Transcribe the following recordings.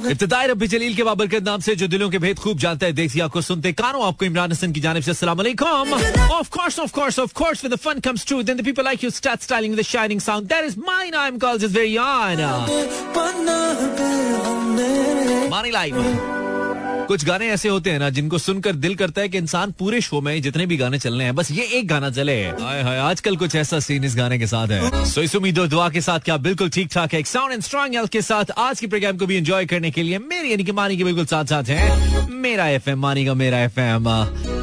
इब्तिदाई रब्बी जलील के बाबरकत नाम से जो दिलों के भेद खूब जानता है, देखिए आपको सुनते कानों आपको इमरान हसन की जानिब से अस्सलाम वालेकुम. Of course when the fun comes true then the people like you start styling the shining sound that is mine. I am called his very own Money Life. कुछ गाने ऐसे होते हैं ना जिनको सुनकर दिल करता है कि इंसान पूरे शो में जितने भी गाने चलने हैं बस ये एक गाना चले. हाय हाय आजकल कुछ ऐसा सीन इस गाने के साथ है. सो इस उम्मीद और दुआ के साथ क्या बिल्कुल ठीक ठाक है. एक साउंड एंड स्ट्रांग हेल्थ के साथ आज के प्रोग्राम को भी एंजॉय करने के लिए मेरी यानी कि मानी के बिल्कुल साथ साथ है मेरा एफएम. मानी का मेरा एफएम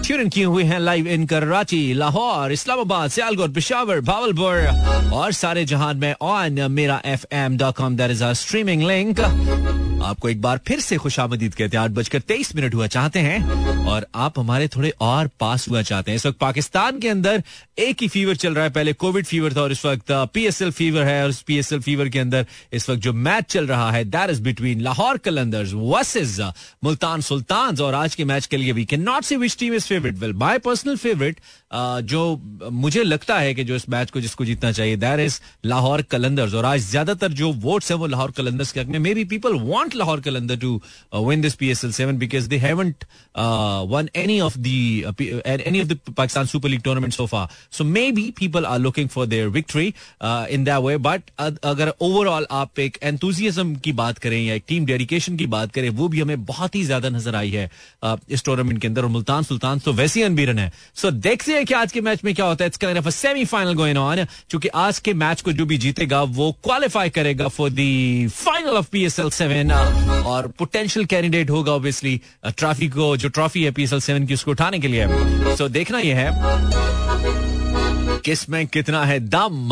ट्यून इन की हुई है लाइव इन कराची, लाहौर, इस्लामाबाद, सियालकोट, पेशावर, भावलपुर और सारे जहान में on Mera fm.com. That is our streaming link. आपको एक बार फिर से खुशामदीद कहते हैं. 8:23 हुआ चाहते हैं और आप हमारे थोड़े और पास हुआ चाहते हैं. इस वक्त पाकिस्तान के अंदर एक ही फीवर चल रहा है. पहले कोविड फीवर था और इस वक्त पीएसएल फीवर है और इस पीएसएल फीवर के अंदर इस वक्त जो मैच चल रहा है that is between Lahore Qalandars versus Multan Sultans. और आज के मैच के लिए we can not say which team is favourite. Well my personal favourite जो मुझे लगता है कि जो इस मैच को जिसको जीतना चाहिए दैट इज लाहौर कलंदर्स. और आज ज्यादातर जो वोट्स है वो लाहौर कलंदर्स के हक में. Maybe people want Lahore Qalandar to win this PSL 7 because they haven't won any of the Pakistan Super League tournament so far. So maybe people are looking for their victory in that way. But अगर overall आप एक enthusiasm की बात करें या एक team dedication की बात करें वो भी हमें बहुत ही ज्यादा नजर आई है इस टूर्नामेंट के अंदर. और मुल्तान सुल्तान तो वैसे ही अनबीरन है. सो देखते हैं कि आज के मैच में क्या होता है. It's kind of a semi-final going on. क्योंकि आज के मैच को जो भी जीतेगा वो क्वालिफाई करेगा for the final of PSL 7 और पोटेंशियल कैंडिडेट होगा obviously ट्रॉफी को जो ट्रॉफी है PSL 7 की उसको उठाने के लिए. So, देखना यह है किस में कितना है दम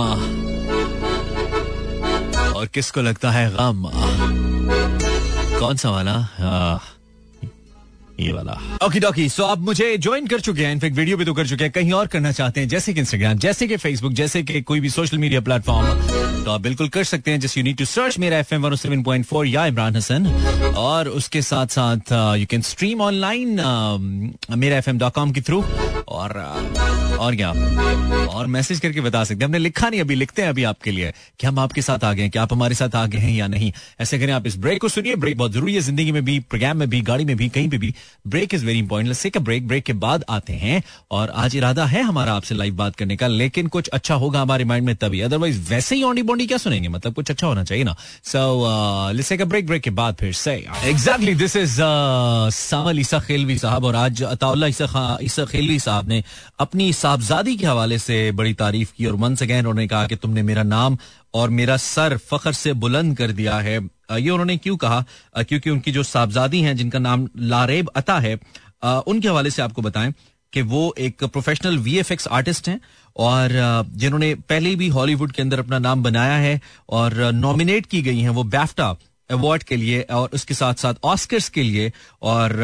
और किसको लगता है गम. कौन सा वाला ये वाला ओकी डॉकी. सो आप मुझे ज्वाइन कर चुके हैं, इनफेक्ट वीडियो भी तो कर चुके हैं. कहीं और करना चाहते हैं जैसे कि इंस्टाग्राम, जैसे कि फेसबुक, जैसे कि कोई भी सोशल मीडिया प्लेटफॉर्म तो आप बिल्कुल कर सकते हैं. Just you need to search Mera FM 107.4 या इमरान हसन और उसके साथ साथ यू कैन स्ट्रीम ऑनलाइन मेरा fm.com के थ्रू और क्या और मैसेज करके बता सकते हैं. हमने लिखा नहीं, अभी लिखते हैं अभी आपके लिए कि हम आपके साथ आ गए हैं, कि आप हमारे साथ आ गए हैं या नहीं. ऐसे करें आप इस ब्रेक को सुनिए. ब्रेक बहुत जरूरी है जिंदगी में भी, प्रोग्राम में भी, गाड़ी में भी, कहीं पे भी. Break is very important. से ब्रेक ब्रेक के बाद आते हैं और आज इरादा है हमारा आपसे लाइव बात करने का लेकिन कुछ अच्छा होगा हमारे माइंड में तभी, अदरवाइज वैसे ही ऑंडी बोंडी क्या सुनेंगे. मतलब कुछ अच्छा होना चाहिए ना. So let's take a break. Break के बाद फिर से एग्जैक्टली दिस इज सावल ईसा खिलवी साहब और आज अताउल्लाह ईसा खिलवी साहब ने अपनी साहबजादी के हवाले से बड़ी तारीफ की और वंस अगेन उन्होंने कहा कि तुमने मेरा नाम और मेरा सर फखर से बुलंद कर दिया है. ये उन्होंने क्यों कहा? क्योंकि उनकी जो साहबजादी हैं जिनका नाम लारेब अता है उनके हवाले से आपको बताएं कि वो एक प्रोफेशनल वीएफएक्स आर्टिस्ट हैं और जिन्होंने पहले भी हॉलीवुड के अंदर अपना नाम बनाया है और नॉमिनेट की गई हैं वो BAFTA अवार्ड के लिए और उसके साथ साथ ऑस्कर्स के लिए. और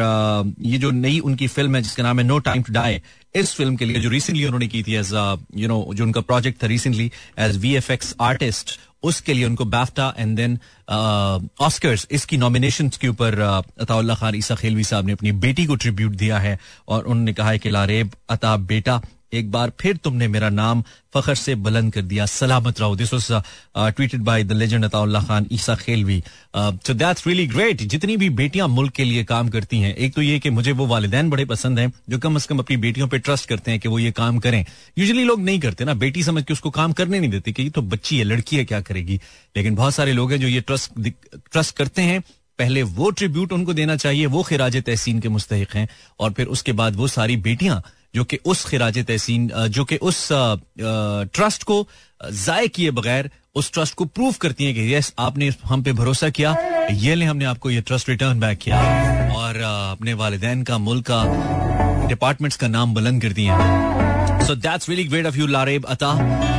ये जो नई उनकी फिल्म है जिसका नाम है नो टाइम टू डाई, इस फिल्म के लिए जो रिसेंटली उन्होंने की थी एज यू नो जो उनका प्रोजेक्ट था रिसेंटली एज वीएफएक्स आर्टिस्ट, उसके लिए उनको BAFTA एंड देन ऑस्कर्स इसकी नॉमिनेशंस के ऊपर अताउल्लाह खान ईसा खिलवी साहब ने अपनी बेटी को ट्रिब्यूट दिया है और उन्होंने कहा है कि लारेब अता बेटा एक बार फिर तुमने मेरा नाम फखर से बुलंद कर दिया, सलामत रहो. This was tweeted by the legend Ataullah Khan Esakhelvi. So that's really great. जितनी भी बेटियां मुल्क के लिए काम करती हैं, एक तो ये कि मुझे वो वालिदैन बड़े पसंद हैं जो कम से कम अपनी बेटियों पे ट्रस्ट करते हैं कि वो ये काम करें. यूजुअली लोग नहीं करते ना, बेटी समझ के उसको काम करने नहीं देते कि ये तो बच्ची है, लड़की है, क्या करेगी. लेकिन बहुत सारे लोग हैं जो ये ट्रस्ट करते हैं. पहले वो ट्रिब्यूट उनको देना चाहिए, वो खिराजे तहसीन के मुस्तहिक हैं और फिर उसके बाद वो सारी बेटियां जो कि उस खिराजे तहसीन जो कि उस ट्रस्ट को जाया किए बगैर उस ट्रस्ट को प्रूव करती हैं कि यस आपने हम पे भरोसा किया, ये ले हमने आपको ये ट्रस्ट रिटर्न बैक किया और अपने वालिदैन का, मुल्क का, डिपार्टमेंट्स का नाम बुलंद कर दिया. So that's really great of you Laraib अता.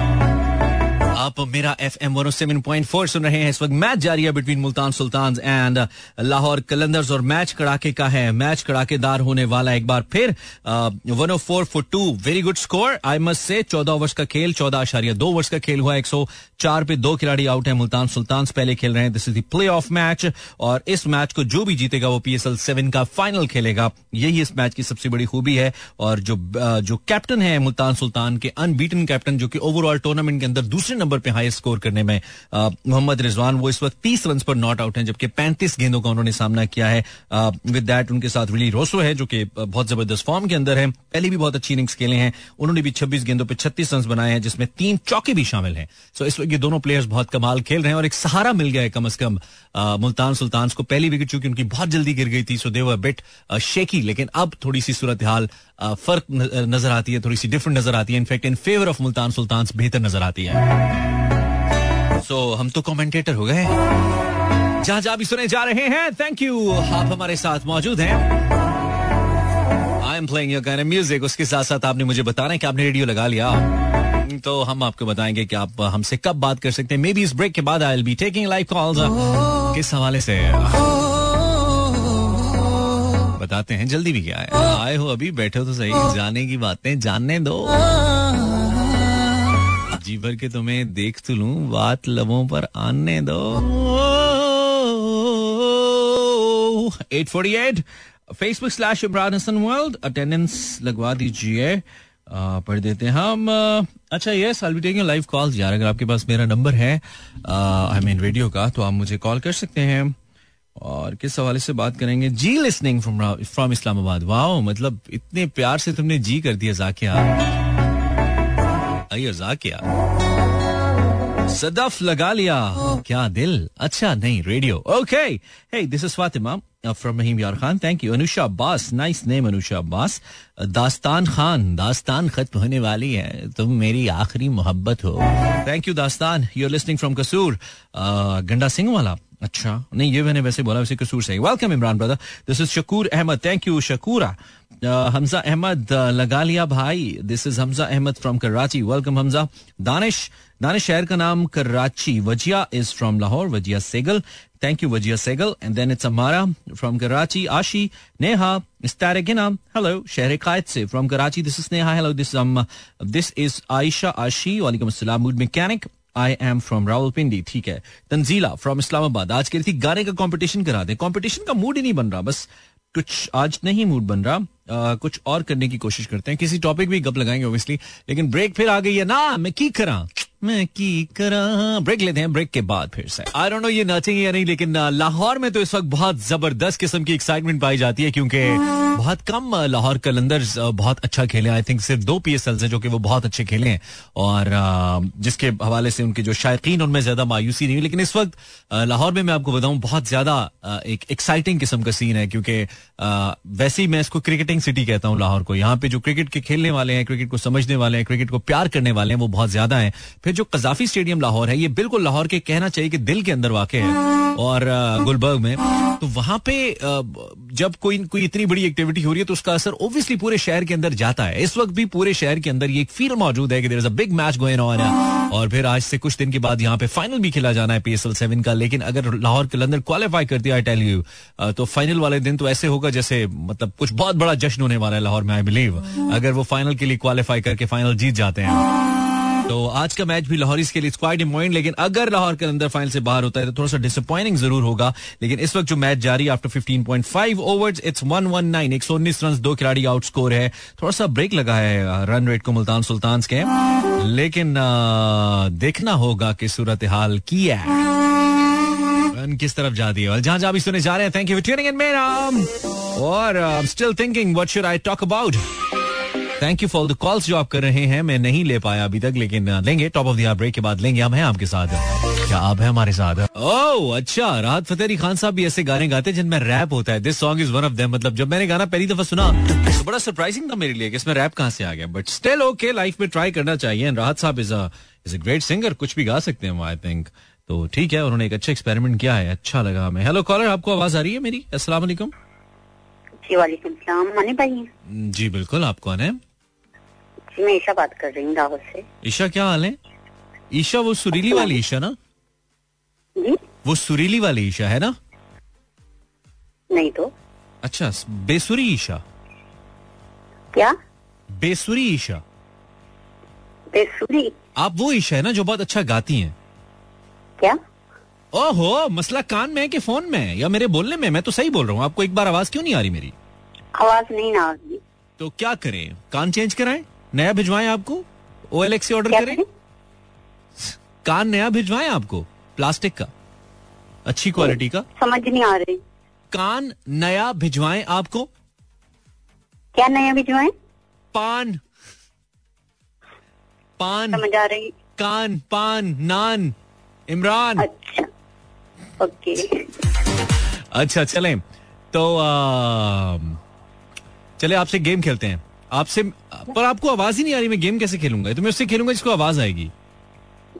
आप मेरा एफएम 107.4 सुन रहे हैं. इस वक्त मैच जारी है between Multan sultans and Lahore Qalandars और मैच कड़ाके का है, मैच कड़ाकेदार होने वाला. एक बार फिर 104 for 2 very good score I must say. 14 overs का खेल, 14.2 ओवर्स का खेल हुआ. 104 पे 2 खिलाड़ी आउट है. मुल्तान सुल्तान्स पहले खेल रहे हैं. This is the play of match और इस मैच को जो भी जीतेगा वो PSL 7 का फाइनल खेलेगा. यही इस मैच की सबसे बड़ी खूबी है. और जो कैप्टन है मुल्तान सुल्तान के, अनबीटन कैप्टन, जो कि ओवरऑल टूर्नामेंट के अंदर दूसरे नंबर पे हाईएस्ट स्कोर करने में मोहम्मद रिजवान, वो इस वक्त 30 रन पर नॉट आउट हैं, जबकि 35 गेंदों का उन्होंने सामना किया है. विद दैट उनके साथ विली रोसो है जो कि बहुत जबरदस्त फॉर्म के अंदर है, पहले भी बहुत अच्छी इनिंग्स खेले हैं, उन्होंने भी 26 गेंदों पर 36 रन बनाए हैं जिसमें 3 चौके भी शामिल हैं. सो इस वक्त ये दोनों प्लेयर्स बहुत कमाल खेल रहे हैं और एक सहारा मिल गया है कम अज कम मुल्तान सुल्तान्स को. पहली विकेट चूंकि उनकी बहुत जल्दी गिर गई थी, सो दे वर बिट शेकी, लेकिन अब थोड़ी सी सूरत हाल फर्क नजर आती है, थोड़ी सी डिफरेंट नजर आती है, in fact in favour of Multan sultans बेहतर नजर आती है. सो हम तो कमेंटेटर हो गए जहां जहां भी सुने जा रहे हैं. थैंक यू, आप हमारे साथ मौजूद हैं. I am playing your kind of music. उसके साथ साथ आपने मुझे बताना है कि आपने रेडियो लगा लिया, तो हम आपको बताएंगे कि आप हमसे कब बात कर सकते हैं. मे बी इस ब्रेक के बाद I will be taking live calls किस हवाले से, बताते हैं. जल्दी भी क्या है, आए हो अभी, बैठे हो तो सही, जाने की बातें जानने दो, जी भर के तुम्हें देख तो लूं, बात लबों पर आने दो. 8:48 Facebook/ImranHassanWorld अटेंडेंस लगवा दीजिए, पढ़ देते हैं हम. अच्छा yes, I will be taking live calls. यार अगर आपके पास मेरा नंबर है आई मीन रेडियो का, तो आप मुझे कॉल कर सकते हैं. और किस हवाले से बात करेंगे? जी लिसनिंग फ्रॉम इस्लामाबाद. वाओ, मतलब इतने प्यार से तुमने जी कर दिया जाकिया. अयो जाकिया, सदफ लगा लिया क्या दिल. अच्छा नहीं, radio. Okay, hey this is Fatima from Rahim Yar Khan. Thank you. Anusha Abbas, nice name Anusha Abbas. दास्तान खान, दास्तान खत्म होने वाली है, तुम मेरी आखिरी मोहब्बत हो. Thank you Dastaan. You're listening from Kasur. Ganda Singh वाला, अच्छा नहीं ये मैंने वैसे बोला, वैसे कसूर से. Welcome Imran brother. This is Shakoor Ahmed. Thank you Shakoora. Hamza Ahmed लगा लिया भाई. This is Hamza Ahmed from Karachi. Welcome Hamza. Danish, Danish शहर का नाम Karachi. Wajiha is from Lahore. Wajiha Sehgal, thank you Wajiha Sehgal. And then it's Amara from Karachi. आशी नेहा इस्तारगिना, हेलो शहर कायद से from Karachi. This is Neha, hello. This is Ayesha आशी, वालेकुम अस्सलाम. Mood mechanic, I am from Rawalpindi. ठीक है. तंजीला फ्रॉम इस्लामाबाद. आज कह रही थी गाने का कंपटीशन करा दें, कंपटीशन का मूड ही नहीं बन रहा, बस कुछ आज नहीं मूड बन रहा, कुछ और करने की कोशिश करते हैं, किसी टॉपिक भी गप लगाएंगे ऑब्वियसली. लेकिन ब्रेक फिर आ गई है ना, मैं की करा, मैं की करा. ब्रेक लेते हैं, ब्रेक के बाद फिर से. आई डोंट नो ये नाचेंगे या नहीं, लेकिन लाहौर में तो इस वक्त बहुत जबरदस्त किस्म की एक्साइटमेंट पाई जाती है, क्योंकि बहुत कम लाहौर कलंदर्स बहुत अच्छा खेले. आई थिंक सिर्फ 2 PSLs हैं जो कि वो बहुत अच्छे खेले हैं, और जिसके हवाले से उनके जो शायकीन उनमें ज्यादा मायूसी नहीं हुई. लेकिन इस वक्त लाहौर में मैं आपको बताऊं बहुत ज्यादा एक एक्साइटिंग किस्म का सीन है, क्योंकि वैसे ही मैं इसको क्रिकेटिंग सिटी कहता हूं लाहौर को. यहाँ पे जो क्रिकेट के खेलने वाले हैं, क्रिकेट को समझने वाले हैं, क्रिकेट को प्यार करने वाले हैं, वो बहुत ज्यादा है. फिर जो कजाफी स्टेडियम लाहौर है, ये बिल्कुल लाहौर के कहना चाहिए कि दिल के अंदर वाकई है, और गुलबर्ग में. तो वहां पे जब कोई इतनी बड़ी एक्टिविटी हो रही है तो उसका असर ओब्वियसली पूरे शहर के अंदर जाता है. इस वक्त भी पूरे शहर के अंदर ये एक फील मौजूद है कि there is a big match going on. और फिर आज से कुछ दिन के बाद यहाँ पे फाइनल भी खेला जाना है PSL 7 का. लेकिन अगर लाहौर कलंदर क्वालिफाई करती है, आई टेल यू, तो फाइनल वाले दिन तो ऐसे होगा जैसे मतलब कुछ बहुत बड़ा जश्न होने वाला है लाहौर में. आई बिलीव अगर वो फाइनल के लिए क्वालिफाई करके फाइनल जीत जाते हैं तो आज का मैच भी लाहौरीज के लिए क्वाइट इंपॉर्टेंट. लेकिन अगर लाहौर के अंदर फाइनल से बाहर होता है तो थोड़ा सा डिसअपॉइंटिंग जरूर होगा. लेकिन इस वक्त जो मैच जारी आफ्टर 15.5 ओवर्स इट्स 119, 119 रन, 2 खिलाड़ी आउट स्कोर है. थोड़ा सा ब्रेक लगा है रन रेट को मुल्तान सुल्तान्स के, लेकिन देखना होगा कि सूरत हाल की है, रन किस तरफ जाती है. जहां जहां भी सुने जा रहे हैं, thank you for tuning in मेरा. और I am still thinking what should I talk about. Thank you for the calls जो आप कर रहे हैं, मैं नहीं ले पाया अभी तक, लेकिन लेंगे top of the hour break के बाद लेंगे. हम हैं आपके साथ. क्या आप हैं हमारे साथ? ओह अच्छा, राहत फतेह अली खान साहब भी ऐसे गाने गाते हैं जिनमें रैप होता है. This song is one of them. मतलब जब मैंने गाना पहली दफा सुना तो बड़ा सरप्राइजिंग था मेरे लिए कि इसमें रैप कहां से आ गया, बट स्टिल ओके, लाइफ में ट्राई करना चाहिए. राहत साहब इज अ ग्रेट सिंगर, कुछ भी गा सकते हैं आई थिंक, तो ठीक है. उन्होंने एक अच्छा एक्सपेरिमेंट किया है, अच्छा लगा हमें. हेलो कॉलर, आपको आवाज आ रही है मेरी? अस्सलाम वालेकुम. वालेकुम सलाम. माने भाई जी बिल्कुल. आप कौन है? जी मैं ईशा बात कर रही हूँ लाहौर से. ईशा क्या हाल है? ईशा वो सुरीली वाली ईशा ना जी? वो सुरीली वाली ईशा है ना? नहीं तो. अच्छा बेसुरी ईशा. क्या बेसुरी ईशा? बेसुरी आप वो ईशा है ना जो बहुत अच्छा गाती हैं? क्या? ओहो मसला कान में है कि फोन में है या मेरे बोलने में? मैं तो सही बोल रहा हूँ. आपको एक बार आवाज क्यों नहीं आ रही मेरी? आवाज नहीं आ रही तो क्या करें, कान चेंज कराएं, नया भिजवाएं आपको, OLX से ऑर्डर करें? कान नया भिजवाएं आपको प्लास्टिक का अच्छी क्वालिटी का? समझ नहीं आ रही। कान नया भिजवाएं आपको? क्या नया भिजवाएं? पान पान। समझ आ रही। कान पान नान इमरान। अच्छा ओके अच्छा चलें तो चले आपसे गेम खेलते हैं आपसे। पर आपको आवाज ही नहीं आ रही, मैं गेम कैसे खेलूंगा? तो मैं उससे खेलूंगा जिसको आवाज आएगी।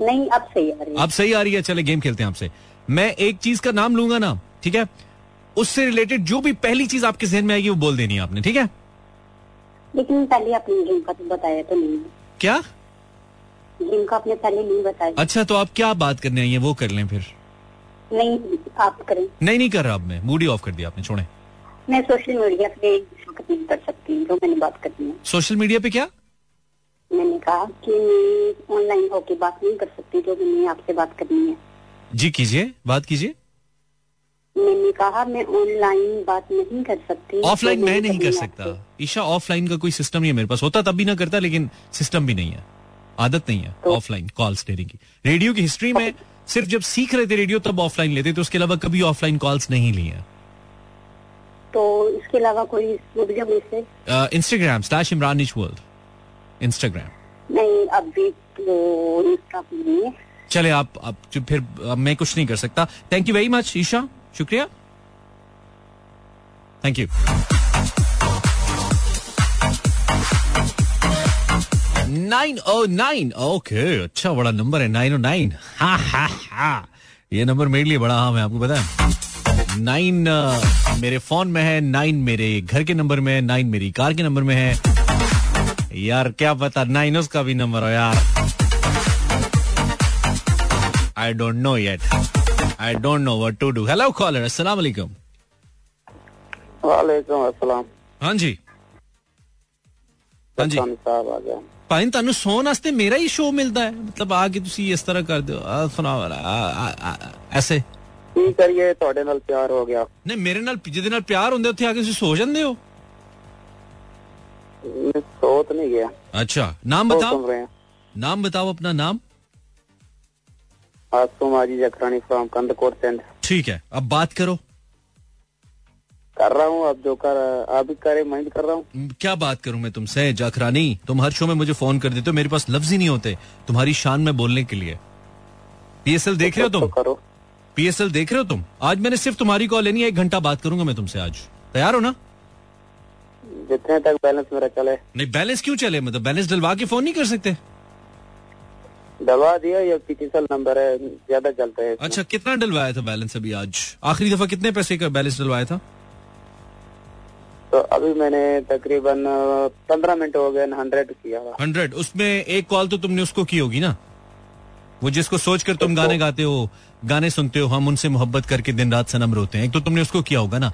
नहीं अब सही आ रही है। अब सही आ रही है। चले गेम खेलते हैं आपसे। मैं एक चीज का नाम लूंगा ना, ठीक है? उससे रिलेटेड जो भी पहली चीज आपके जहन में आएगी वो बोल देनी है आपने, ठीक है? लेकिन पहले आपने गेम का तो बताया तो नहीं। क्या गेम का आपने पहले नहीं बताया? अच्छा तो आप क्या बात करने आई है वो कर लें फिर। नहीं आप करें। नहीं कर रहा अब मैं, मूड ही ऑफ कर दिया आपने, छोड़ें। मैं सोशल मीडिया पे नहीं कर सकती जो मैंने बात करनी है। सोशल मीडिया पे क्या? मैंने कहा कि मैं ऑनलाइन होके बात नहीं कर सकती जो मैंने आपसे बात करनी है। जी कीजिए बात कीजिए। मैंने कहा मैं ऑनलाइन बात नहीं कर सकती। ऑफलाइन मैं नहीं कर सकता ईशा, ऑफलाइन का कोई सिस्टम नहीं है मेरे पास, होता तब भी ना करता, लेकिन सिस्टम भी नहीं है, आदत नहीं है ऑफलाइन कॉल्स लेने की। रेडियो की हिस्ट्री में सिर्फ जब सीख रहे थे रेडियो तब ऑफलाइन लेते थे, उसके अलावा कभी ऑफलाइन कॉल्स नहीं ली है। तो इसके अलावा कोई Instagram/ImranNichWorld Instagram नहीं अभी तो। चले आप फिर मैं कुछ नहीं कर सकता। Thank you very much Esha, शुक्रिया, thank you. Nine O nine, okay अच्छा बड़ा नंबर है 909। हा हा हा ये नंबर मेरे लिए बड़ा आम है आपको पता है। 9 मेरे फोन में है, 9 मेरे घर के नंबर में है, 9 मेरी कार के नंबर में है, यार क्या पता 9 उसका भी नंबर हो यार। I don't know yet, I don't know what to do. Hello caller, अस्सलाम वालेकुम। वालेकुम अस्सलाम। हाँ जी हाँ जी साहब आ गया। पाइन तानू सोन वास्ते मेरा ही शो मिलता है, मतलब आके तुसी इस तरह कर दो सुना ऐसे करिए। ਤੁਹਾਡੇ ਨਾਲ ਪਿਆਰ ਹੋ ਗਿਆ। ਨਹੀਂ ਮੇਰੇ ਨਾਲ ਜਿਹਦੇ ਨਾਲ ਪਿਆਰ ਹੁੰਦਾ ਉੱਥੇ ਆ ਕੇ ਤੁਸੀਂ ਸੋ ਜਾਂਦੇ ਹੋ? ਸੋਤ ਨਹੀਂ ਗਿਆ। ਅੱਛਾ ਨਾਮ ਬਤਾਓ, ਨਾਮ ਬਤਾਓ ਆਪਣਾ ਨਾਮ। ਆਸੂ ਮਾਜੀ ਜਖਰਾਣੀ ਫਰॉम ਕੰਦਕੋਟ ਸਿੰਧ। ਠੀਕ ਹੈ ਅਬ ਬਾਤ ਕਰੋ। कर रहा हूँ अब जो कर अभी करे माइंड कर रहा हूँ। क्या बात करूँ मैं तुमसे जखरानी, तुम हर शो में मुझे फोन कर देते हो, मेरे पास लफ्ज ही नहीं होते तुम्हारी शान में बोलने के लिए। PSL देख रहे हो तुम? करो PSL देख रहे हो तुम? आज मैंने सिर्फ तुम्हारी कॉल लेनी है, 1 घंटा बात करूंगा मैं तुमसे आज। तैयार हो ना? जितने तक बैलेंस मेरा चले। नहीं बैलेंस क्यों चले, मतलब बैलेंस डलवा के फोन नहीं कर सकते? डलवा दिया, ये PSL नंबर है ज्यादा चलता है। अच्छा कितना डलवाया था बैलेंस अभी आज? आखिरी दफा कितने पैसे का बैलेंस डलवाया था? तो अभी मैंने तकरीबन 15 मिनट हो गए 100 किया। 100 उसमें एक कॉल तो तुमने उसको की होगी ना, वो जिसको सोचकर तुम गाने गाते हो, गाने सुनते हो, हम उनसे मोहब्बत करके दिन रात सनम रोते हैं, एक तो तुमने उसको किया होगा ना,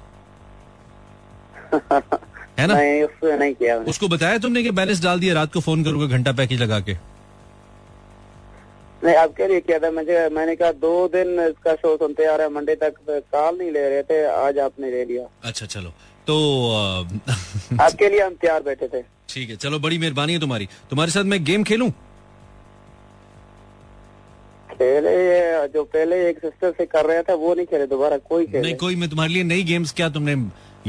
है ना? नहीं उसको नहीं किया। उसको बताया तुमने कि बैलेंस डाल दिया, रात को फोन करूंगा 1 घंटा पैकेज लगा के? नहीं आप कह रही क्या था, मुझे मैंने कहा 2 दिन इसका शो सुनते आ रहा है, मंडे तक कॉल नहीं ले रहे थे, आज आपने ले लिया। अच्छा चलो तो आपके लिए हम तैयार बैठे थे। ठीक है चलो बड़ी मेहरबानी है तुम्हारी। तुम्हारे साथ मैं गेम खेलूं? पहले जो पहले एक सिस्टर से कर रहा था वो नहीं खेले, दोबारा कोई खेले नहीं कोई। मैं तुम्हारे लिए नई गेम्स, क्या तुमने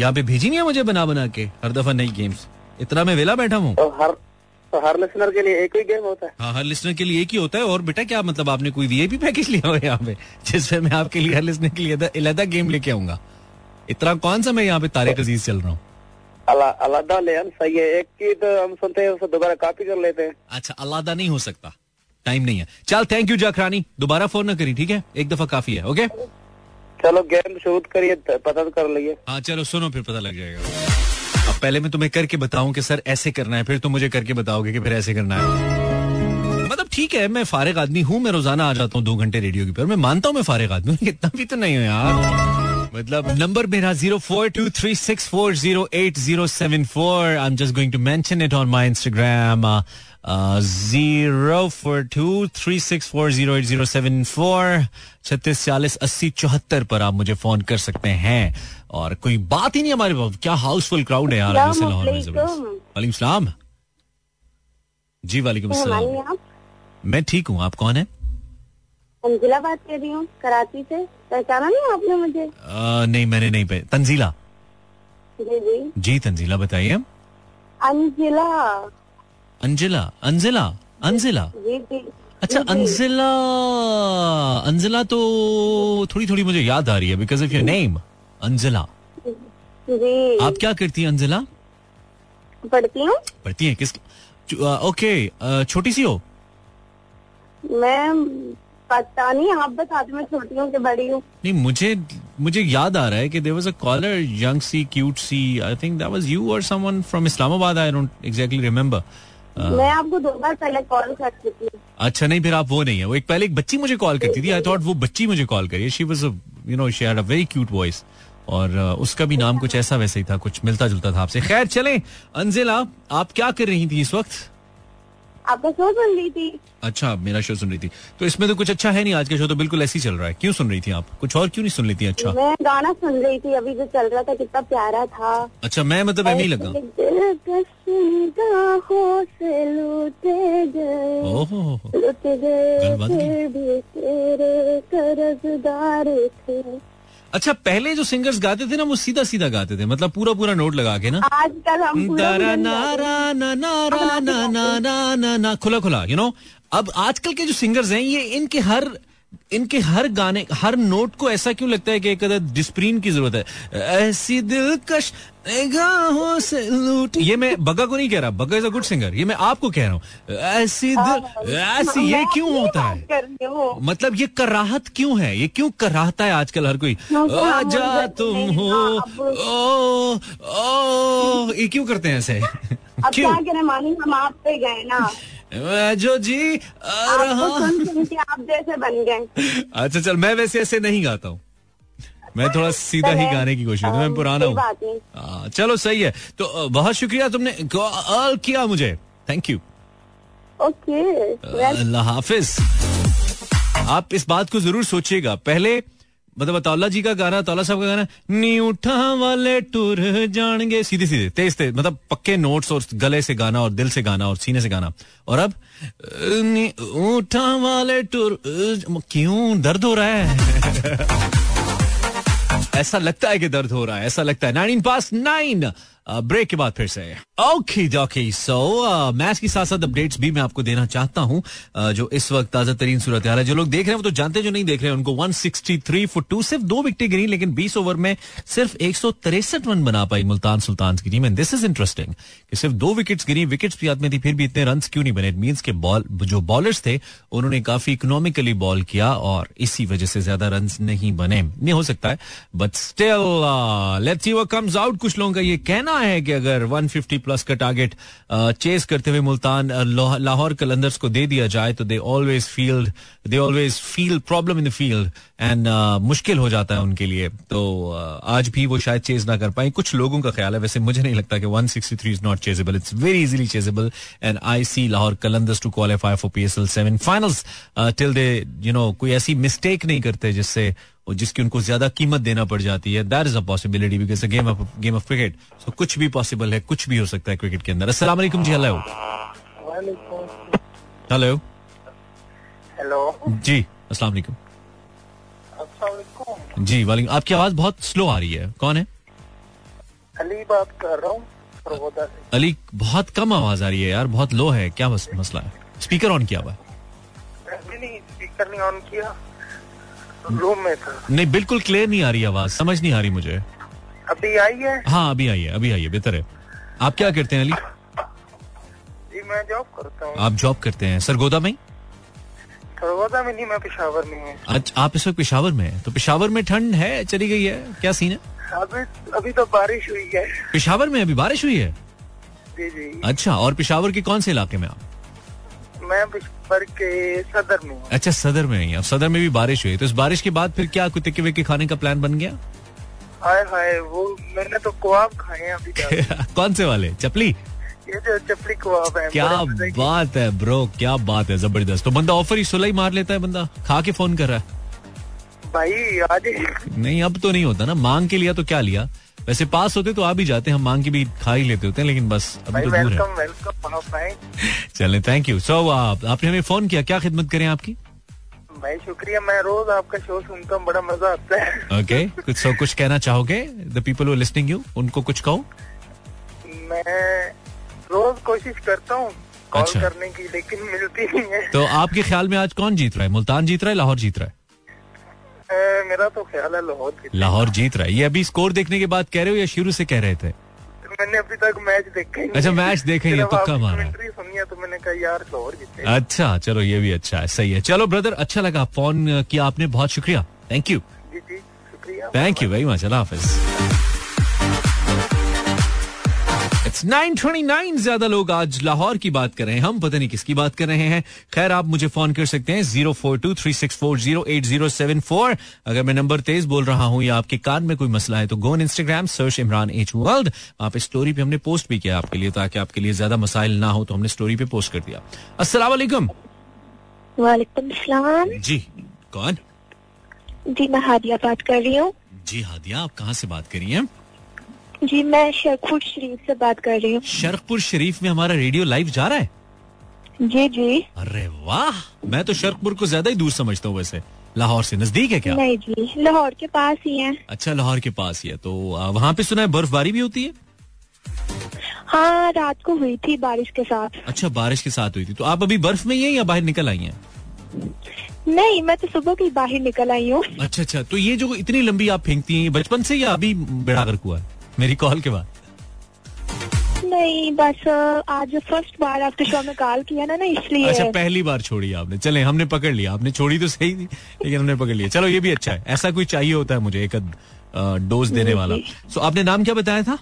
यहाँ पे भेजी नहीं है मुझे बना के हर दफा नई गेम्स? इतना मैं वेला बैठा हूँ। तो हर लिसनर के लिए एक ही गेम होता है? हाँ हर लिसनर के लिए एक ही होता है। और बेटा क्या मतलब आपने कोई VIP पैकेज लिया हुआ यहाँ पे जिसमें मैं आपके लिए हर लिसनर के लिए अलहदा गेम लेके आऊंगा? इतना कौन सा मैं यहाँ पे तारिक अजीज चल रहा हूँ। अलहदा ले सही है, एक की तो हम सुनते हैं दोबारा कॉपी कर लेते हैं। अच्छा अलहदा नहीं हो सकता, टाइम नहीं है। चल थैंक यू जाखरानी, दोबारा फोन ना करी ठीक है, एक दफा काफी है। ओके चलो गेम शुरू करिए, पता तो कर लीजिए। हाँ चलो सुनो फिर पता लग जाएगा। अब पहले मैं तुम्हें करके बताऊं कि सर ऐसे करना है, फिर तुम मुझे करके बताओगे कि फिर ऐसे करना है। मतलब ठीक है मैं फारिग आदमी हूँ, मैं रोजाना आ जाता हूँ 2 घंटे रेडियो के पर, मैं मानता हूँ मैं फारिग आदमी हूँ, इतना भी तो नहीं हूँ यार। मतलब नंबर मेरा 0423640807 4। I am just going to mention it on my Instagram 0423640807 4। 36408074 पर आप मुझे फोन कर सकते हैं। और कोई बात ही नहीं हमारे पास, क्या हाउसफुल क्राउड है यार लाहौर में। वालेकुम सलाम जी। वालेकुम सलाम, मैं ठीक हूँ, आप कौन है? तंजीला बात कर रही हूँ कराची से। पहचाना नहीं आपने मुझे? नहीं मैंने नहीं पे। तंजीला जी तंजीला बताइए। अंजिला जी। अच्छा अंजिला तो थोड़ी थोड़ी मुझे याद आ रही है because of your name Anjila. आप क्या करती हैं अंजिला? पढ़ती हैं किस? ओके छोटी सी हो? मैं पता नहीं, आप बताते मैं छोटी हूँ कि बड़ी हूँ? नहीं मुझे याद आ रहा है कि there was a caller, young C, cute C, I think that was you or someone from Islamabad, I don't exactly remember. मैं आपको 2 बार पहले कॉल कर चुकी हूँ। अच्छा नहीं फिर आप वो नहीं है। वो एक पहले एक बच्ची मुझे कॉल करती थी, आई थॉट वो बच्ची मुझे कॉल करी। She was you know she had a very cute voice और उसका भी नाम कुछ ऐसा वैसे ही था, कुछ मिलता जुलता था आपसे। खैर चलें, अंजिला आप क्या कर रही थी इस वक्त? आपका शो सुन रही थी? अच्छा मेरा शो सुन रही थी, तो इसमें तो कुछ अच्छा है नहीं, आज का शो तो बिल्कुल ऐसे ही चल रहा है। क्यों सुन रही थी आप? कुछ और क्यों नहीं सुन रही थी? अच्छा मैं गाना सुन रही थी अभी जो चल रहा था, कितना प्यारा था। अच्छा मैं मतलब ऐसे ही लगा। अच्छा पहले जो सिंगर्स गाते थे ना वो सीधा सीधा गाते थे, मतलब पूरा पूरा नोट लगा के ना। आजकल हम पूरा ना खुला खुला यू नो। अब आजकल के जो सिंगर्स हैं ये इनके हर गाने हर नोट को ऐसा क्यों लगता है कि एक अदर डिस्प्रिन की जरूरत है? ऐसी दिलकश निगाहों से लूटी, ये मैं बग्गा को नहीं कह रहा, Bagga is a good singer, ये मैं आपको कह रहा हूँ। ऐसी ये क्यों होता है? मतलब ये कराहत क्यों है? ये क्यों कराहता है आजकल हर कोई? आजा तुम हो ओ ओ, ये क्यों करते हैं ऐसे? क्यों हम आप पे गए ना जो जी आप जैसे बन गए। अच्छा चल मैं वैसे ऐसे नहीं गाता हूँ, मैं थोड़ा सीधा ही गाने की कोशिश करता हूँ, मैं पुराना हूँ। चलो सही है, तो बहुत शुक्रिया तुमने कॉल किया मुझे, थैंक यू। ओके अल्लाह हाफिज। आप इस बात को जरूर सोचिएगा, पहले मतलब अताउल्लाह जी का गाना, अताउल्लाह साहब का गाना नी उठा वाले टूर जाएंगे, सीधे सीधे तेज तेज, मतलब पक्के नोट्स और गले से गाना और दिल से गाना और सीने से गाना। और अब नी उठा वाले टूर, क्यों दर्द हो रहा है? ऐसा लगता है कि दर्द हो रहा है, ऐसा लगता है। 9:09 ब्रेक के बाद फिर से ओके डॉकी। सो मैच के साथ साथ अपडेट्स भी मैं आपको देना चाहता हूँ जो इस वक्त ताजा तरीन सूरत हाल है। जो लोग देख रहे हैं वो तो जानते हैं, जो नहीं देख रहे हैं उनको 163 for 2 सिर्फ 2 विकेट गिरी, लेकिन 20 ओवर में सिर्फ 163 रन बना पाई मुल्तान सुल्तान्स की team. And this is interesting कि सिर्फ 2 विकेट्स गिरी, विकेट्स भी हाथ में थी, फिर भी इतने रन क्यों नहीं बने? इट मींस के बॉल जो बॉलर्स थे उन्होंने काफी इकोनॉमिकली बॉल किया और इसी वजह से ज्यादा रन नहीं बने, नहीं हो सकता है, but still let's see what comes out. कुछ लोगों का ये कहना है कि अगर 150 प्लस का टारगेट चेस करते हुए मुल्तान लाहौर कलंदर्स को दे दिया जाए तो they always feel problem in the field and मुश्किल हो जाता है उनके लिए, तो आज भी वो शायद चेज ना कर पाए, कुछ लोगों का ख्याल है। वैसे मुझे नहीं लगता कि 163 is not chasable, it's very easily chasable and I see Lahore Qalandars to qualify for PSL 7 finals till they you know कोई ऐसी मिस्टेक नहीं करते जिससे और जिसकी उनको ज्यादा कीमत देना पड़ जाती है। That is a possibility because a game of cricket, so कुछ भी पॉसिबल है, कुछ भी हो सकता है क्रिकेट के अंदर। अस्सलाम वालेकुम जी। हेलो हेलो हेलो जी अस्सलाम वालेकुम जी। वालेकुम। आपकी आवाज बहुत स्लो आ रही है, कौन है? अली बात कर रहा हूँ। अली बहुत कम आवाज आ रही है यार, बहुत लो है, क्या मसला है? स्पीकर ऑन किया हुआ है? नहीं स्पीकर नहीं ऑन किया, रूम में था। नहीं बिल्कुल क्लियर नहीं आ रही आवाज, समझ नहीं आ रही मुझे। अभी आई है? हाँ अभी आई है बेहतर है। आप क्या करते हैं अली जी? मैं जॉब करता हूँ। आप जॉब करते हैं सरगोदा में? सरगोदा में नहीं, मैं पेशावर में हूँ। अच्छा आप इस वक्त पेशावर में हैं, तो पेशावर में ठंड है चली गई है, क्या सीन है? अभी तो बारिश हुई है पेशावर में, अभी बारिश हुई है जी जी। अच्छा और पेशावर के कौन से इलाके में आप? मैं पेशावर के सदर में। अच्छा सदर में नहीं, अब सदर में भी बारिश हुई, तो इस बारिश के बाद फिर क्या कुत्ते के वे के खाने का प्लान बन गया? हाय हाय वो मैंने तो कबाब खाए हैं अभी कौन से वाले? चपली? ये जो चपली कबाब है। क्या बात है ब्रो, क्या बात है, जबरदस्त। तो बंदा ऑफर ही सुलाई मार लेता है, बंदा खा के फोन कर रहा है भाई आज। नहीं अब तो नहीं होता ना, मांग के लिया तो क्या लिया, वैसे पास होते तो आ भी जाते, हम मांग के भी खा ही लेते होते हैं, लेकिन बस अब तो दूर है। चलें थैंक यू। सो आपने हमें फोन किया, क्या खिदमत करें आपकी? भाई शुक्रिया, मैं रोज आपका शो सुनता हूँ, बड़ा मजा आता है. ओके, कुछ कहना चाहोगे the people who are listening you, उनको कुछ कहो? मैं रोज कोशिश करता हूँ कॉल करने की, लेकिन मिलती नहीं है. तो आपके ख्याल में आज कौन जीत रहा है, मुल्तान जीत रहा है, लाहौर जीत रहा है? मेरा तो ख्याल है लाहौर जीत रहा है. ये अभी स्कोर देखने के बाद कह रहे हो या शुरू से कह रहे थे? मैंने अभी तक मैच देखा ही नहीं. अच्छा, मैच देखा ही है, पक्का मारा है. तो मैंने कहा यार लाहौर जीते. अच्छा, चलो ये भी अच्छा है, सही है. चलो ब्रदर, अच्छा लगा, फोन किया आपने, बहुत शुक्रिया. Thank you. जी जी शुक्रिया, थैंक यू वेरी मच. अल्लाह हाफिज. 929 ज्यादा लोग आज लाहौर की बात कर रहे हैं, हम पता नहीं किसकी बात कर रहे हैं. खैर, आप मुझे फोन कर सकते हैं 04236408074. अगर मैं नंबर तेज बोल रहा हूँ या आपके कान में कोई मसला है तो go on Instagram, search Imran H world. आप स्टोरी पे हमने पोस्ट भी किया आपके लिए, ताकि आपके लिए ज्यादा मसाइल ना हो, तो हमने स्टोरी पे पोस्ट कर दिया. अस्सलाम वालेकुम. वालेकुम सलाम. जी कौन? जी मैं हादिया बात कर रही हूँ. जी हादिया, आप कहाँ से बात कर रही हैं? जी मैं शरखपुर शरीफ से बात कर रही हूँ. शरखपुर शरीफ में हमारा रेडियो लाइव जा रहा है? जी जी. अरे वाह, मैं तो शरखपुर को ज्यादा ही दूर समझता हूँ. वैसे लाहौर से नजदीक है क्या? नहीं जी, लाहौर के पास ही है. अच्छा, लाहौर के पास ही है. तो वहाँ पे सुना है बर्फबारी भी होती है? हाँ, रात को हुई थी बारिश के साथ. अच्छा, बारिश के साथ हुई थी. तो आप अभी बर्फ में ही है या बाहर निकल आई है? नहीं, मैं तो सुबह की बाहर निकल आई हूँ. अच्छा अच्छा, तो ये जो इतनी लंबी आप फेंकती है, बचपन से या अभी बड़ा गर्क हुआ है मेरी कॉल के बाद? नहीं, बस आज फर्स्ट बार आपके शो में कॉल किया ना इसलिए. अच्छा, पहली बार छोड़ी आपने. चले, हमने पकड़ लिया. आपने छोड़ी तो सही थी लेकिन हमने पकड़ लिया. चलो, ये भी अच्छा है. ऐसा कोई चाहिए होता है मुझे, एक डोज देने वाला. सो आपने नाम क्या बताया था?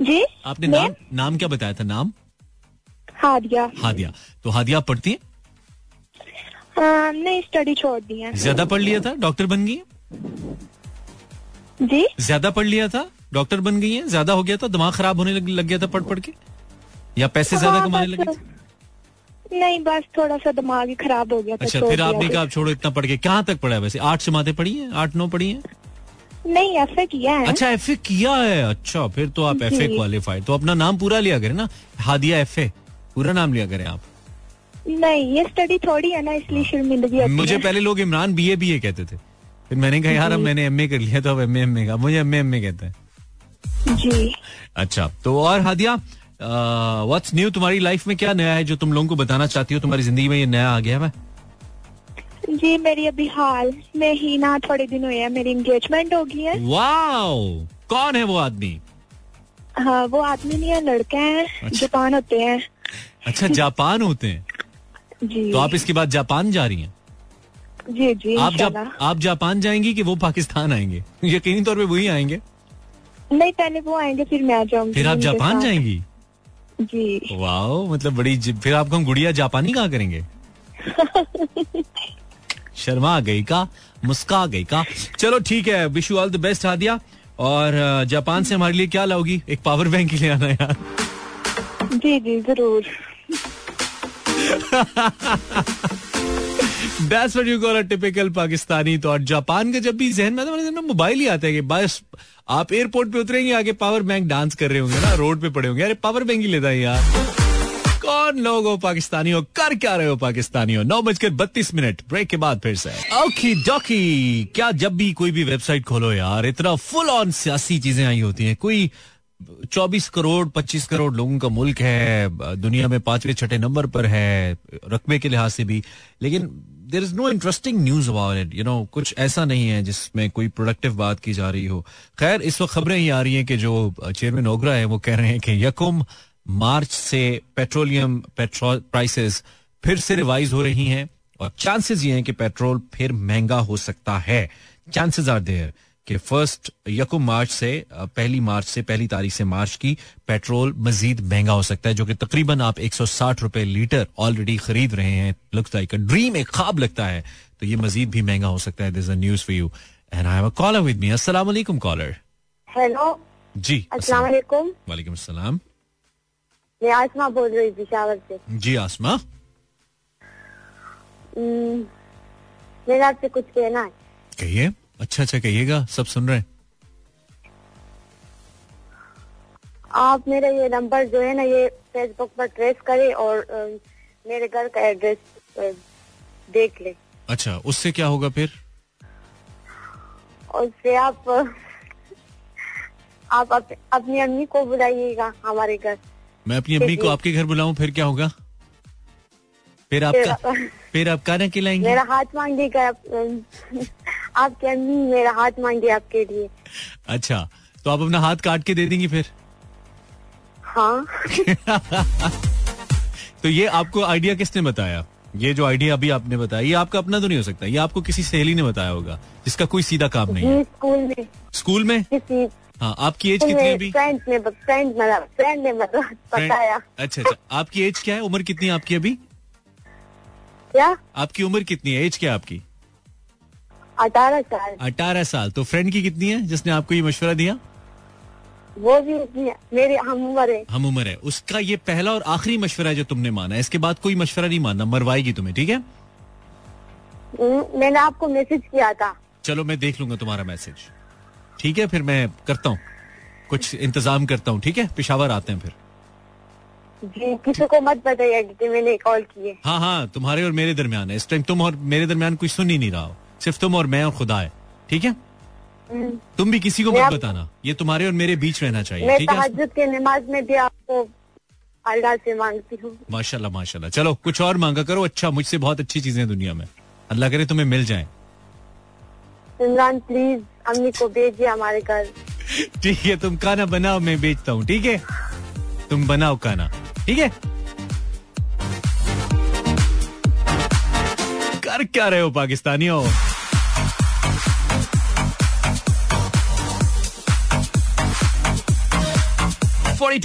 जी, आपने नाम क्या बताया था? नाम हादिया. हादिया, तो हादिया पढ़ती है? नहीं, स्टडी छोड़ दी है. ज्यादा पढ़ लिया था, डॉक्टर बन गई? जी, ज्यादा पढ़ लिया था, डॉक्टर बन गई है. ज्यादा हो गया था, दिमाग खराब होने लग गया था पढ़ पढ़ के, या पैसे ज्यादा कमाने लगे थे? नहीं, बस थोड़ा सा दिमाग ही खराब हो गया था. अच्छा, फिर आपने कहा आप छोड़ो, इतना पढ़ के. कहाँ तक पढ़ा है वैसे? 8 जमातें पढ़ी हैं, 8-9 पढ़ी हैं? नहीं, एफए किया है. अच्छा, एफए किया है. अच्छा, फिर तो आप एफए क्वालिफाइड. तो अपना नाम पूरा लिया करें ना, हादिया एफए, पूरा नाम लिया करें आप. नहीं, ये स्टडी थोड़ी है ना, इसलिए शर्मिंदगी. मुझे पहले लोग इमरान BA कहते थे, फिर मैंने कहा यार अब मैंने MA कर लिया तो अब MA का मुझे MA कहता है. जी. अच्छा, तो और हादिया, व्हाट्स न्यू तुम्हारी लाइफ में, क्या नया है जो तुम लोगों को बताना चाहती हो? तुम्हारी जिंदगी में ये नया आ गया है? जी, मेरी अभी हाल में ही ना थोड़े दिन हुए हैं, मेरी एंगेजमेंट हो गई है. वाओ, कौन है वो आदमी? हाँ, वो आदमी नहीं है, लड़का है. अच्छा, जापान होते हैं. अच्छा, जापान होते हैं. जी. तो आप इसके बाद जापान जा रही है? जी जी. आप जापान जाएंगी कि वो पाकिस्तान आएंगे? यकीनी तौर पे वही आएंगे. नहीं, पहले वो आएंगे फिर मैं आ जाऊंगी. फिर आप जापान जाएंगी? जी. वाओ, मतलब बड़ी. फिर आपको हम गुड़िया जापानी कहा करेंगे. शर्मा गई का, मुस्का गई का. चलो ठीक है, wish you all the best Hadiya. और जापान से हमारे लिए क्या लाओगी? एक पावर बैंक ही ले आना यार. जी जी, जरूर. That's what you call a typical Pakistani thought. Japan का जब भी जहन में आता है, मोबाइल ही आता है कि बस आप एयरपोर्ट पे उतरेंगे, आगे पावर बैंक डांस कर रहे होंगे ना, रोड पे पड़े होंगे. अरे पावर बैंक ही लेता है यार. कौन लोग हो पाकिस्तानी, हो कर क्या रहे हो पाकिस्तानी हो? 9:32, ब्रेक के बाद फिर से ओकी डॉकी. क्या जब भी कोई भी वेबसाइट खोलो यार, इतना फुल ऑन सियासी चीजें आई होती है. कोई 24-25 करोड़ लोगों का मुल्क है, दुनिया में 5वें-6ठे नंबर पर है रकबे के लिहाज से भी, लेकिन there is no interesting news about it, you know. कुछ ऐसा नहीं है जिसमें कोई प्रोडक्टिव बात की जा रही हो. खैर, इस वक्त खबरें ही आ रही हैं कि जो चेयरमैन ओगरा है वो कह रहे हैं कि 1 मार्च से पेट्रोलियम प्राइसेस फिर से रिवाइज हो रही हैं और चांसेस ये हैं कि पेट्रोल फिर महंगा हो सकता है. चांसेस आर देयर कि 1 मार्च से, पहली तारीख से मार्च की पेट्रोल मजीद महंगा हो सकता है, जो कि तकरीबन आप 160 रुपए लीटर ऑलरेडी खरीद रहे हैं. लुक्स लाइक अ ड्रीम, एक ख्वाब लगता है. तो ये मजीद भी महंगा हो सकता है. This is a news for you and I have a caller with me. अस्सलाम वालेकुम कॉलर. हेलो जी, अस्सलाम वालेकुम. वालेकुम अस्सलाम. मैं आसमा बोल रही हूँ पेशावर से. जी आसमा, मेरा आपसे कुछ कहना है. कहिए. अच्छा कहिएगा, सब सुन रहे हैं. आप मेरा ये नंबर जो है ना, ये फेसबुक पर ट्रेस करें और मेरे घर का एड्रेस देख ले। अच्छा, उससे क्या होगा फिर? उससे आप अपनी अम्मी को बुलाइएगा हमारे घर। मैं अपनी अम्मी को आपके घर बुलाऊं, फिर क्या होगा? फिर आप खाना खिलाएंगे? मेरा हाथ मांग देगा आपकी अम्मी, मेरा हाथ मांगी आपके लिए। अच्छा, तो आप अपना हाथ काट के दे देंगी फिर? हाँ। तो ये आपको आइडिया किसने बताया? ये जो आइडिया अभी आपने बताया, ये आपका अपना तो नहीं हो सकता, ये आपको किसी सहेली ने बताया होगा जिसका कोई सीधा काम नहीं है। स्कूल में किसी, हाँ। आपकी एज कितनी है अभी? फ्रेंड ने बताया। अच्छा, आपकी एज क्या है? उम्र कितनी है आपकी अभी? क्या आपकी उम्र कितनी है? एज क्या आपकी? 18 साल। 18 साल। तो फ्रेंड की कितनी है जिसने आपको ये मशवरा दिया? वो भी मेरे हम उम्र है। उसका ये पहला और आखिरी मशवरा जो तुमने माना है, इसके बाद कोई मशवरा नहीं माना, मरवाएगी तुम्हें, ठीक है? मैंने आपको मैसेज किया था। चलो मैं देख लूंगा तुम्हारा मैसेज, ठीक है? फिर मैं करता हूँ, कुछ इंतजाम करता हूँ, ठीक है? पेशावर आते हैं फिर जी। किसी को मत बताइएगा कि मैंने कॉल किए। हाँ, तुम्हारे और मेरे दरमियान है इस टाइम, तुम और मेरे दरमियान कुछ सुन ही नहीं रहा हो, सिर्फ तुम और मैं और खुदा है, ठीक है? तुम भी किसी को मत बताना, ये तुम्हारे और मेरे बीच रहना चाहिए, ठीक है? मैं तहज्जुद की नमाज में भी आपको अल्लाह से मांगती हूँ। माशाल्लाह माशाल्लाह। चलो कुछ और मांगा करो। अच्छा, मुझसे बहुत अच्छी चीजें दुनिया में, अल्लाह करे तुम्हें मिल जाए। इमरान प्लीज अम्मी को भेजिए हमारे घर। ठीक है, तुम खाना बनाओ, मैं भेजता हूँ, ठीक है? तुम बनाओ खाना, ठीक है? कर क्या रहे हो पाकिस्तानियों? आपका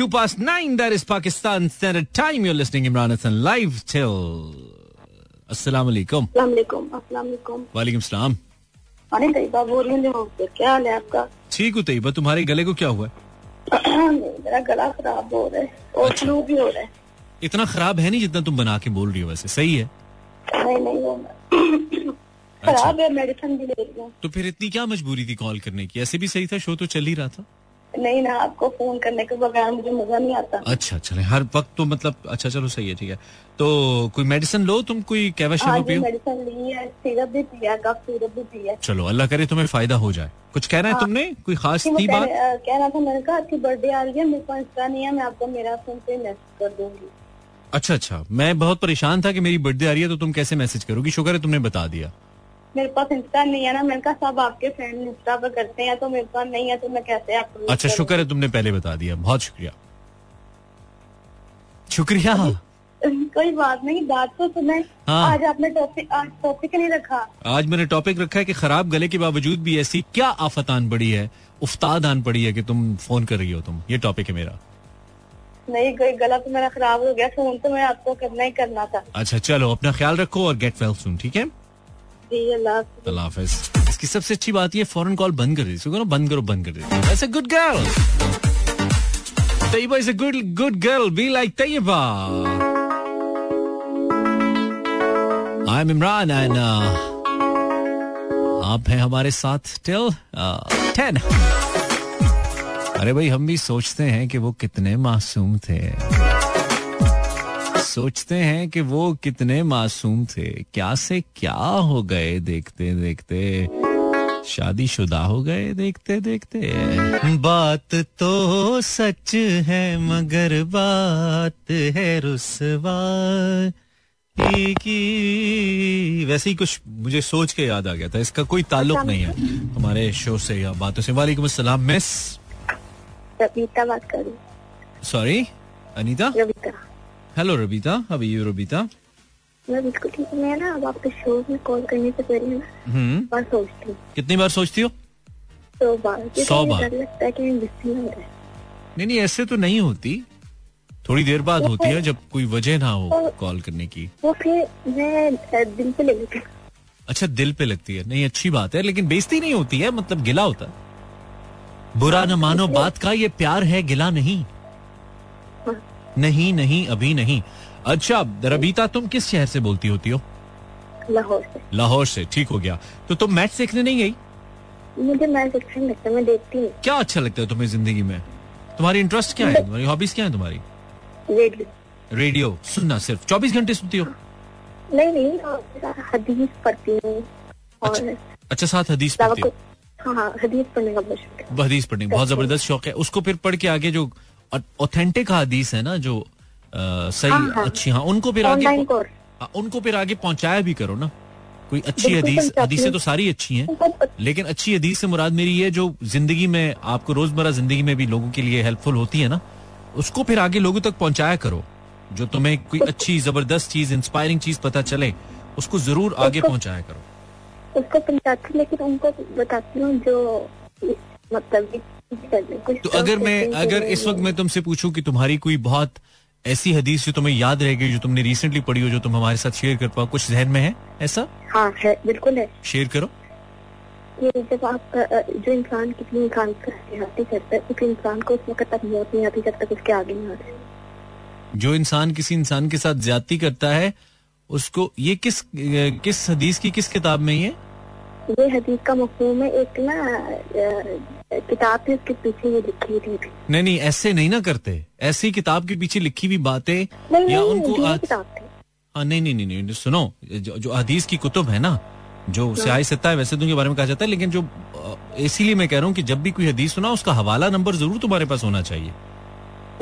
ठीक हो तैयबा? तुम्हारे गले को क्या हुआ? मेरा गला खराब हो रहा है और फ्लू भी हो रहा है। इतना खराब है नहीं जितना तुम बना के बोल रही हो, वैसे सही है? नहीं, खराब है, मेडिसिन भी ले रही हूं। तो फिर इतनी क्या मजबूरी थी कॉल करने की? ऐसे भी सही था, शो तो चल ही रहा था। नहीं ना, आपको फोन करने के बगैर मुझे मजा नहीं आता। अच्छा, चले हर वक्त तो मतलब, अच्छा चलो सही है, ठीक है? तो कोई मेडिसिन लो तुम, कोई कैवशियम पियो। मेडिसिन ली है, सिरप भी पिया, कफ सिरप भी पिया। चलो अल्लाह करे तुम्हें फायदा हो जाए। कुछ कहना है तुमने? कोई खास थी बात? कहना था, मैंने कहा आपकी बर्थडे आ रही है, मेरे पास इंस्टा नहीं है, मैं आपको मेरा फोन पे मैसेज कर दूंगी। अच्छा, मैं बहुत परेशान था कि मेरी बर्थडे आ रही है तो तुम कैसे मैसेज करोगी? शुक्र है तुमने बता दिया। मेरे पास इंस्टा नहीं है ना, मैंने कहा सब आपके फ्रेंड इंस्टा पर करते हैं, तो मेरे पास नहीं है, तो मैं कैसे आपको? अच्छा, शुक्र है तुमने पहले बता दिया, बहुत शुक्रिया। कोई बात नहीं, बात तो सुने। हाँ। आज आपने टॉपिक नहीं रखा। आज मैंने टॉपिक रखा है कि खराब गले के बावजूद भी ऐसी क्या आफत आन पड़ी है, उफ्ताद आन पड़ी है कि तुम फोन कर रही हो। तुम, ये टॉपिक है मेरा। नहीं, कोई गला तो मेरा खराब हो गया, फोन तो मैं आपको करना ही करना था। अच्छा चलो, अपना ख्याल रखो और गेट वेल सून, ठीक है? अल्लाह हाफिज। इसकी सबसे अच्छी बात ये, फौरन कॉल बंद कर दी। सो करो, बंद कर दे। ऐसा good girl, Tayyaba is a good girl, be like Tayyaba. I am Imran and आप हैं हमारे साथ टिल 10। अरे भाई, हम भी सोचते हैं कि वो कितने मासूम थे, क्या से क्या हो गए देखते देखते, शादीशुदा हो गए देखते देखते। बात तो सच है मगर बात है रुसवा की। वैसे ही कुछ मुझे सोच के याद आ गया था, इसका कोई ताल्लुक नहीं है हमारे शो से या बातों से। वालेकुम अस्सलाम। मिस रबीता बात कर रही हूँ। सॉरी, अनीता। हेलो रबीता, अभी ये रबीता मैं बिल्कुल ठीक हूँ। मैं ना अब आपके शो में कॉल करने से पहले ना बार सोचती हूँ। कितनी बार सोचती हो? 100 बार। लगता है कि गुस्सा हो रहा है। नहीं, ऐसे तो नहीं होती, थोड़ी देर बाद होती है जब कोई वजह ना हो कॉल करने की। वो फिर मैं दिल पे लगती है। अच्छा, दिल पे लगती है? नहीं, अच्छी बात है, लेकिन बेइज्जती नहीं होती है, मतलब गिला होता है। बुरा न मानो बात का, ये प्यार है, गिला नहीं। नहीं, अभी नहीं। अच्छा रबीता, तुम किस शहर से बोलती होती हो? लाहौर से। ठीक हो गया। तो तुम मैच देखने नहीं गई? मुझे मैच अच्छा नहीं लगता, मैं देखती हूँ। क्या अच्छा लगता है तुम्हें जिंदगी में? तुम्हारी इंटरेस्ट क्या है? तुम्हारी हॉबीज क्या है तुम्हारी? रेडियो सुनना। सिर्फ 24 घंटे सुनती हो? नहीं, हदीस पढ़ती हूँ। अच्छा, साथ हदीस पढ़ती हूँ। हाँ, हदीस पढ़ने का बहुत शौक है। हदीस पढ़ने का बहुत जबरदस्त शौक है। उसको फिर पढ़ के आगे जो ऑथेंटिक हदीस है ना, जो सही अच्छी, हाँ, उनको फिर आगे पहुँचाया भी करो ना। कोई अच्छी हदीस, हदीसें तो सारी अच्छी हैं, लेकिन अच्छी हदीस से मुराद मेरी ये जो जिंदगी में आपको रोजमर्रा जिंदगी में भी लोगों के लिए हेल्पफुल होती है ना, उसको फिर आगे लोगों तक पहुंचाया करो। जो तुम्हें कोई अच्छी जबरदस्त चीज, इंस्पायरिंग चीज पता चले, उसको जरूर आगे पहुंचाया करो। उसको पहुंचाती, लेकिन उनको बताती हूँ जो मतलब। तो अगर इस वक्त मैं तुमसे पूछूं कि तुम्हारी कोई बहुत ऐसी हदीस जो तुम्हें याद रह गई, जो तुमने रिसेंटली पढ़ी हो, जो तुम हमारे साथ शेयर कर पाओ, कुछ जहन में है ऐसा? हाँ है, बिल्कुल है, शेयर करो। ये जब आप जो इंसान किसी इंसान को आती करता है, उस इंसान को उसमें कब तक मौत नहीं आती जब तक उसके आगे नहीं आती। जो इंसान किसी इंसान के साथ ज्यादती करता है उसको, ये किस हदीस की किस किताब में ये हदीस का मफहूम है? एक ना किताब थी, उसके पीछे ये लिखी थी। नहीं, ऐसे नहीं ना करते, ऐसी किताब के पीछे लिखी हुई बातें या उनको हाँ नहीं, सुनो, जो हदीस की कुतुब है ना, जो सियाह सत्ता है, वैसे तो उनके बारे में कहा जाता है, लेकिन जो इसीलिए मैं कह रहा हूँ कि जब भी कोई हदीस सुना उसका हवाला नंबर जरूर तुम्हारे पास होना चाहिए,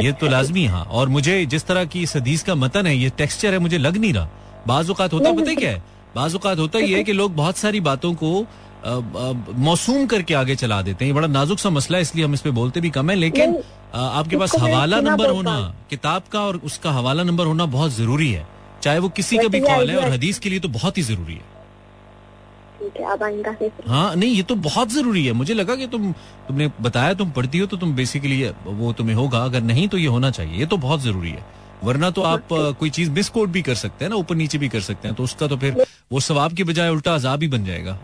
ये तो लाजमी। हाँ, और मुझे जिस तरह की इस हदीस का मतन है, ये टेक्सचर है, मुझे लग नहीं रहा। बाज़ औक़ात होता है, पता है क्या है, बाज़ औक़ात होता ये है कि लोग बहुत सारी बातों को मौसूम करके आगे चला देते हैं। ये बड़ा नाजुक सा मसला है, इसलिए हम इस पे बोलते भी कम है, लेकिन आपके पास हवाला नंबर होना, किताब का और उसका हवाला नंबर होना बहुत जरूरी है, चाहे वो किसी का भी कॉल है, और हदीस के लिए तो बहुत ही जरूरी है। हाँ नहीं, ये तो बहुत जरूरी है। मुझे लगा कि तुमने बताया तुम पढ़ती हो, तो तुम बेसिकली वो तुम्हें होगा, अगर नहीं तो ये होना चाहिए, ये तो बहुत जरूरी है, वरना तो आप कोई चीज मिसकोट भी कर सकते हैं ना, ऊपर नीचे भी कर सकते हैं, तो उसका तो फिर वो सवाब के बजाय उल्टा अजाब ही बन जाएगा।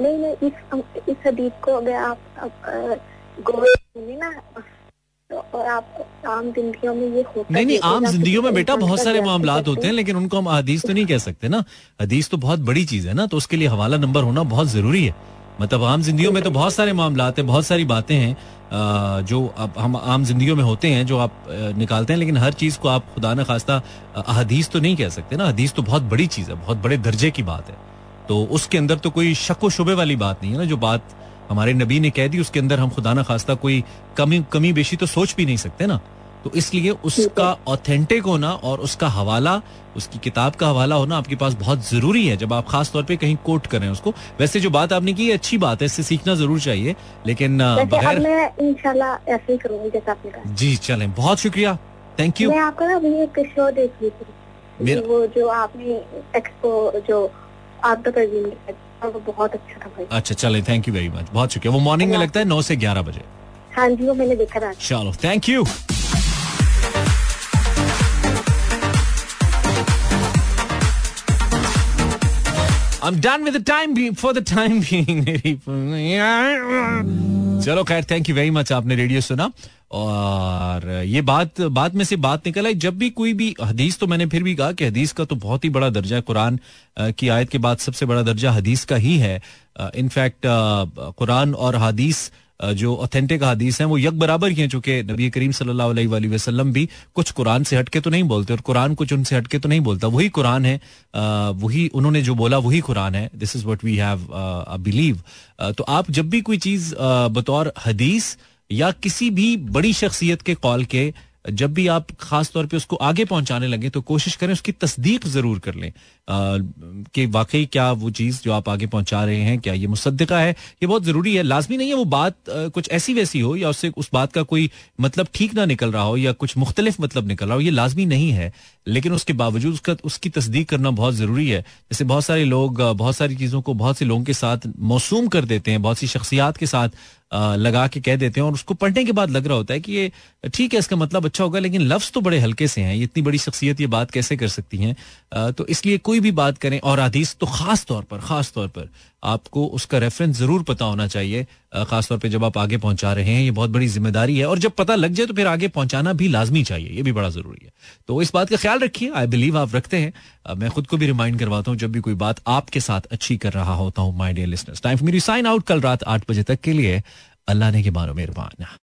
नहीं, इस हदीस को अगर आप गोवे ना, और आप आम जिंदगियों में ये होता नहीं, आम जिंदगियों में बेटा बहुत सारे मामलात होते हैं, लेकिन उनको हम हदीस तो नहीं कह सकते ना, हदीस तो बहुत बड़ी चीज है ना, तो उसके लिए हवाला नंबर होना बहुत जरूरी है। मतलब आम जिंदगियों में तो बहुत सारे मामलात हैं, बहुत सारी बातें हैं जो हम आम जिंदगियों में होते हैं, जो आप निकालते हैं, लेकिन हर चीज को आप खुदा न खास्ता हदीस तो नहीं कह सकते ना। हदीस तो बहुत बड़ी चीज है, बहुत बड़े दर्जे की बात है, तो उसके अंदर तो कोई शक व शुबे वाली बात नहीं है ना। जो बात हमारे नबी ने कह दी, उसके अंदर हम खुदा न खास्ता कोई कमी बेशी तो सोच भी नहीं सकते ना। तो इसलिए उसका ऑथेंटिक होना और उसका हवाला, उसकी किताब का हवाला होना आपके पास बहुत जरूरी है, जब आप खास तौर पे कहीं कोट करें उसको। वैसे जो बात आपने की अच्छी बात है, इससे सीखना जरूर चाहिए, लेकिन बगैर मैं इंशाल्लाह ऐसे ही करूंगी जैसा आपने कहा। जी चलें, बहुत शुक्रिया, थैंक यू। मैं आपका ना अभी एक शो देख रही थी, वो जो आपने एक्सपो जो आपका प्रेजेंट किया वो बहुत अच्छा था भाई। अच्छा चलें, थैंक यू वेरी मच, बहुत शुक्रिया। वो मॉर्निंग में लगता है 9 से 11 बजे। हाँ जी, वो मैंने देखा था। चलो thank you. I'm done with the time being for the time being. चलो खैर, थैंक यू वेरी मच, आपने रेडियो सुना और ये बात में से बात निकल आई। जब भी कोई भी हदीस, तो मैंने फिर भी कहा कि हदीस का तो बहुत ही बड़ा दर्जा है, कुरान की आयत के बाद सबसे बड़ा दर्जा हदीस का ही है। इनफैक्ट कुरान और हदीस जो ऑथेंटिक हदीस हैं वो यक बराबर ही हैं, चूंकि नबी करीम सल्लल्लाहु अलैहि वसल्लम भी कुछ कुरान से हटके तो नहीं बोलते और कुरान कुछ उनसे हटके तो नहीं बोलता, वही कुरान है, वही उन्होंने जो बोला वही कुरान है। This is what we have believe. तो आप जब भी कोई चीज बतौर हदीस या किसी भी बड़ी शख्सियत के कॉल के जब भी आप खास तौर पे उसको आगे पहुंचाने लगे, तो कोशिश करें उसकी तस्दीक जरूर कर लें कि वाकई क्या वो चीज़ जो आप आगे पहुंचा रहे हैं, क्या ये मुसद्दका है। ये बहुत ज़रूरी है, लाजमी नहीं है वो बात कुछ ऐसी वैसी हो या उससे उस बात का कोई मतलब ठीक ना निकल रहा हो या कुछ मुख्तलिफ मतलब निकल रहा हो, ये लाजमी नहीं है, लेकिन उसके बावजूद उसकी तस्दीक करना बहुत ज़रूरी है। जैसे बहुत सारे लोग बहुत सारी चीज़ों को बहुत से लोगों के साथ मौसूम कर देते हैं, बहुत सी शख्सियात के साथ लगा के कह देते हैं, और उसको पढ़ने के बाद लग रहा होता है कि ये ठीक है, इसका मतलब अच्छा होगा, लेकिन लफ्ज़ तो बड़े हल्के से हैं, इतनी बड़ी शख्सियत ये बात कैसे कर सकती हैं। तो इसलिए कोई भी बात करें, और हदीस तो खास तौर पर आपको उसका रेफरेंस जरूर पता होना चाहिए, खास तौर पे जब आप आगे पहुंचा रहे हैं, ये बहुत बड़ी जिम्मेदारी है, और जब पता लग जाए तो फिर आगे पहुंचाना भी लाजमी चाहिए, ये भी बड़ा जरूरी है। तो इस बात का ख्याल रखिए, आई बिलीव आप रखते हैं, मैं खुद को भी रिमाइंड करवाता हूं जब भी कोई बात आपके साथ अच्छी कर रहा होता हूं। My dear listeners, time for me to sign out. कल रात 8 बजे तक के लिए अल्लाह ने के बानो मेहरबान।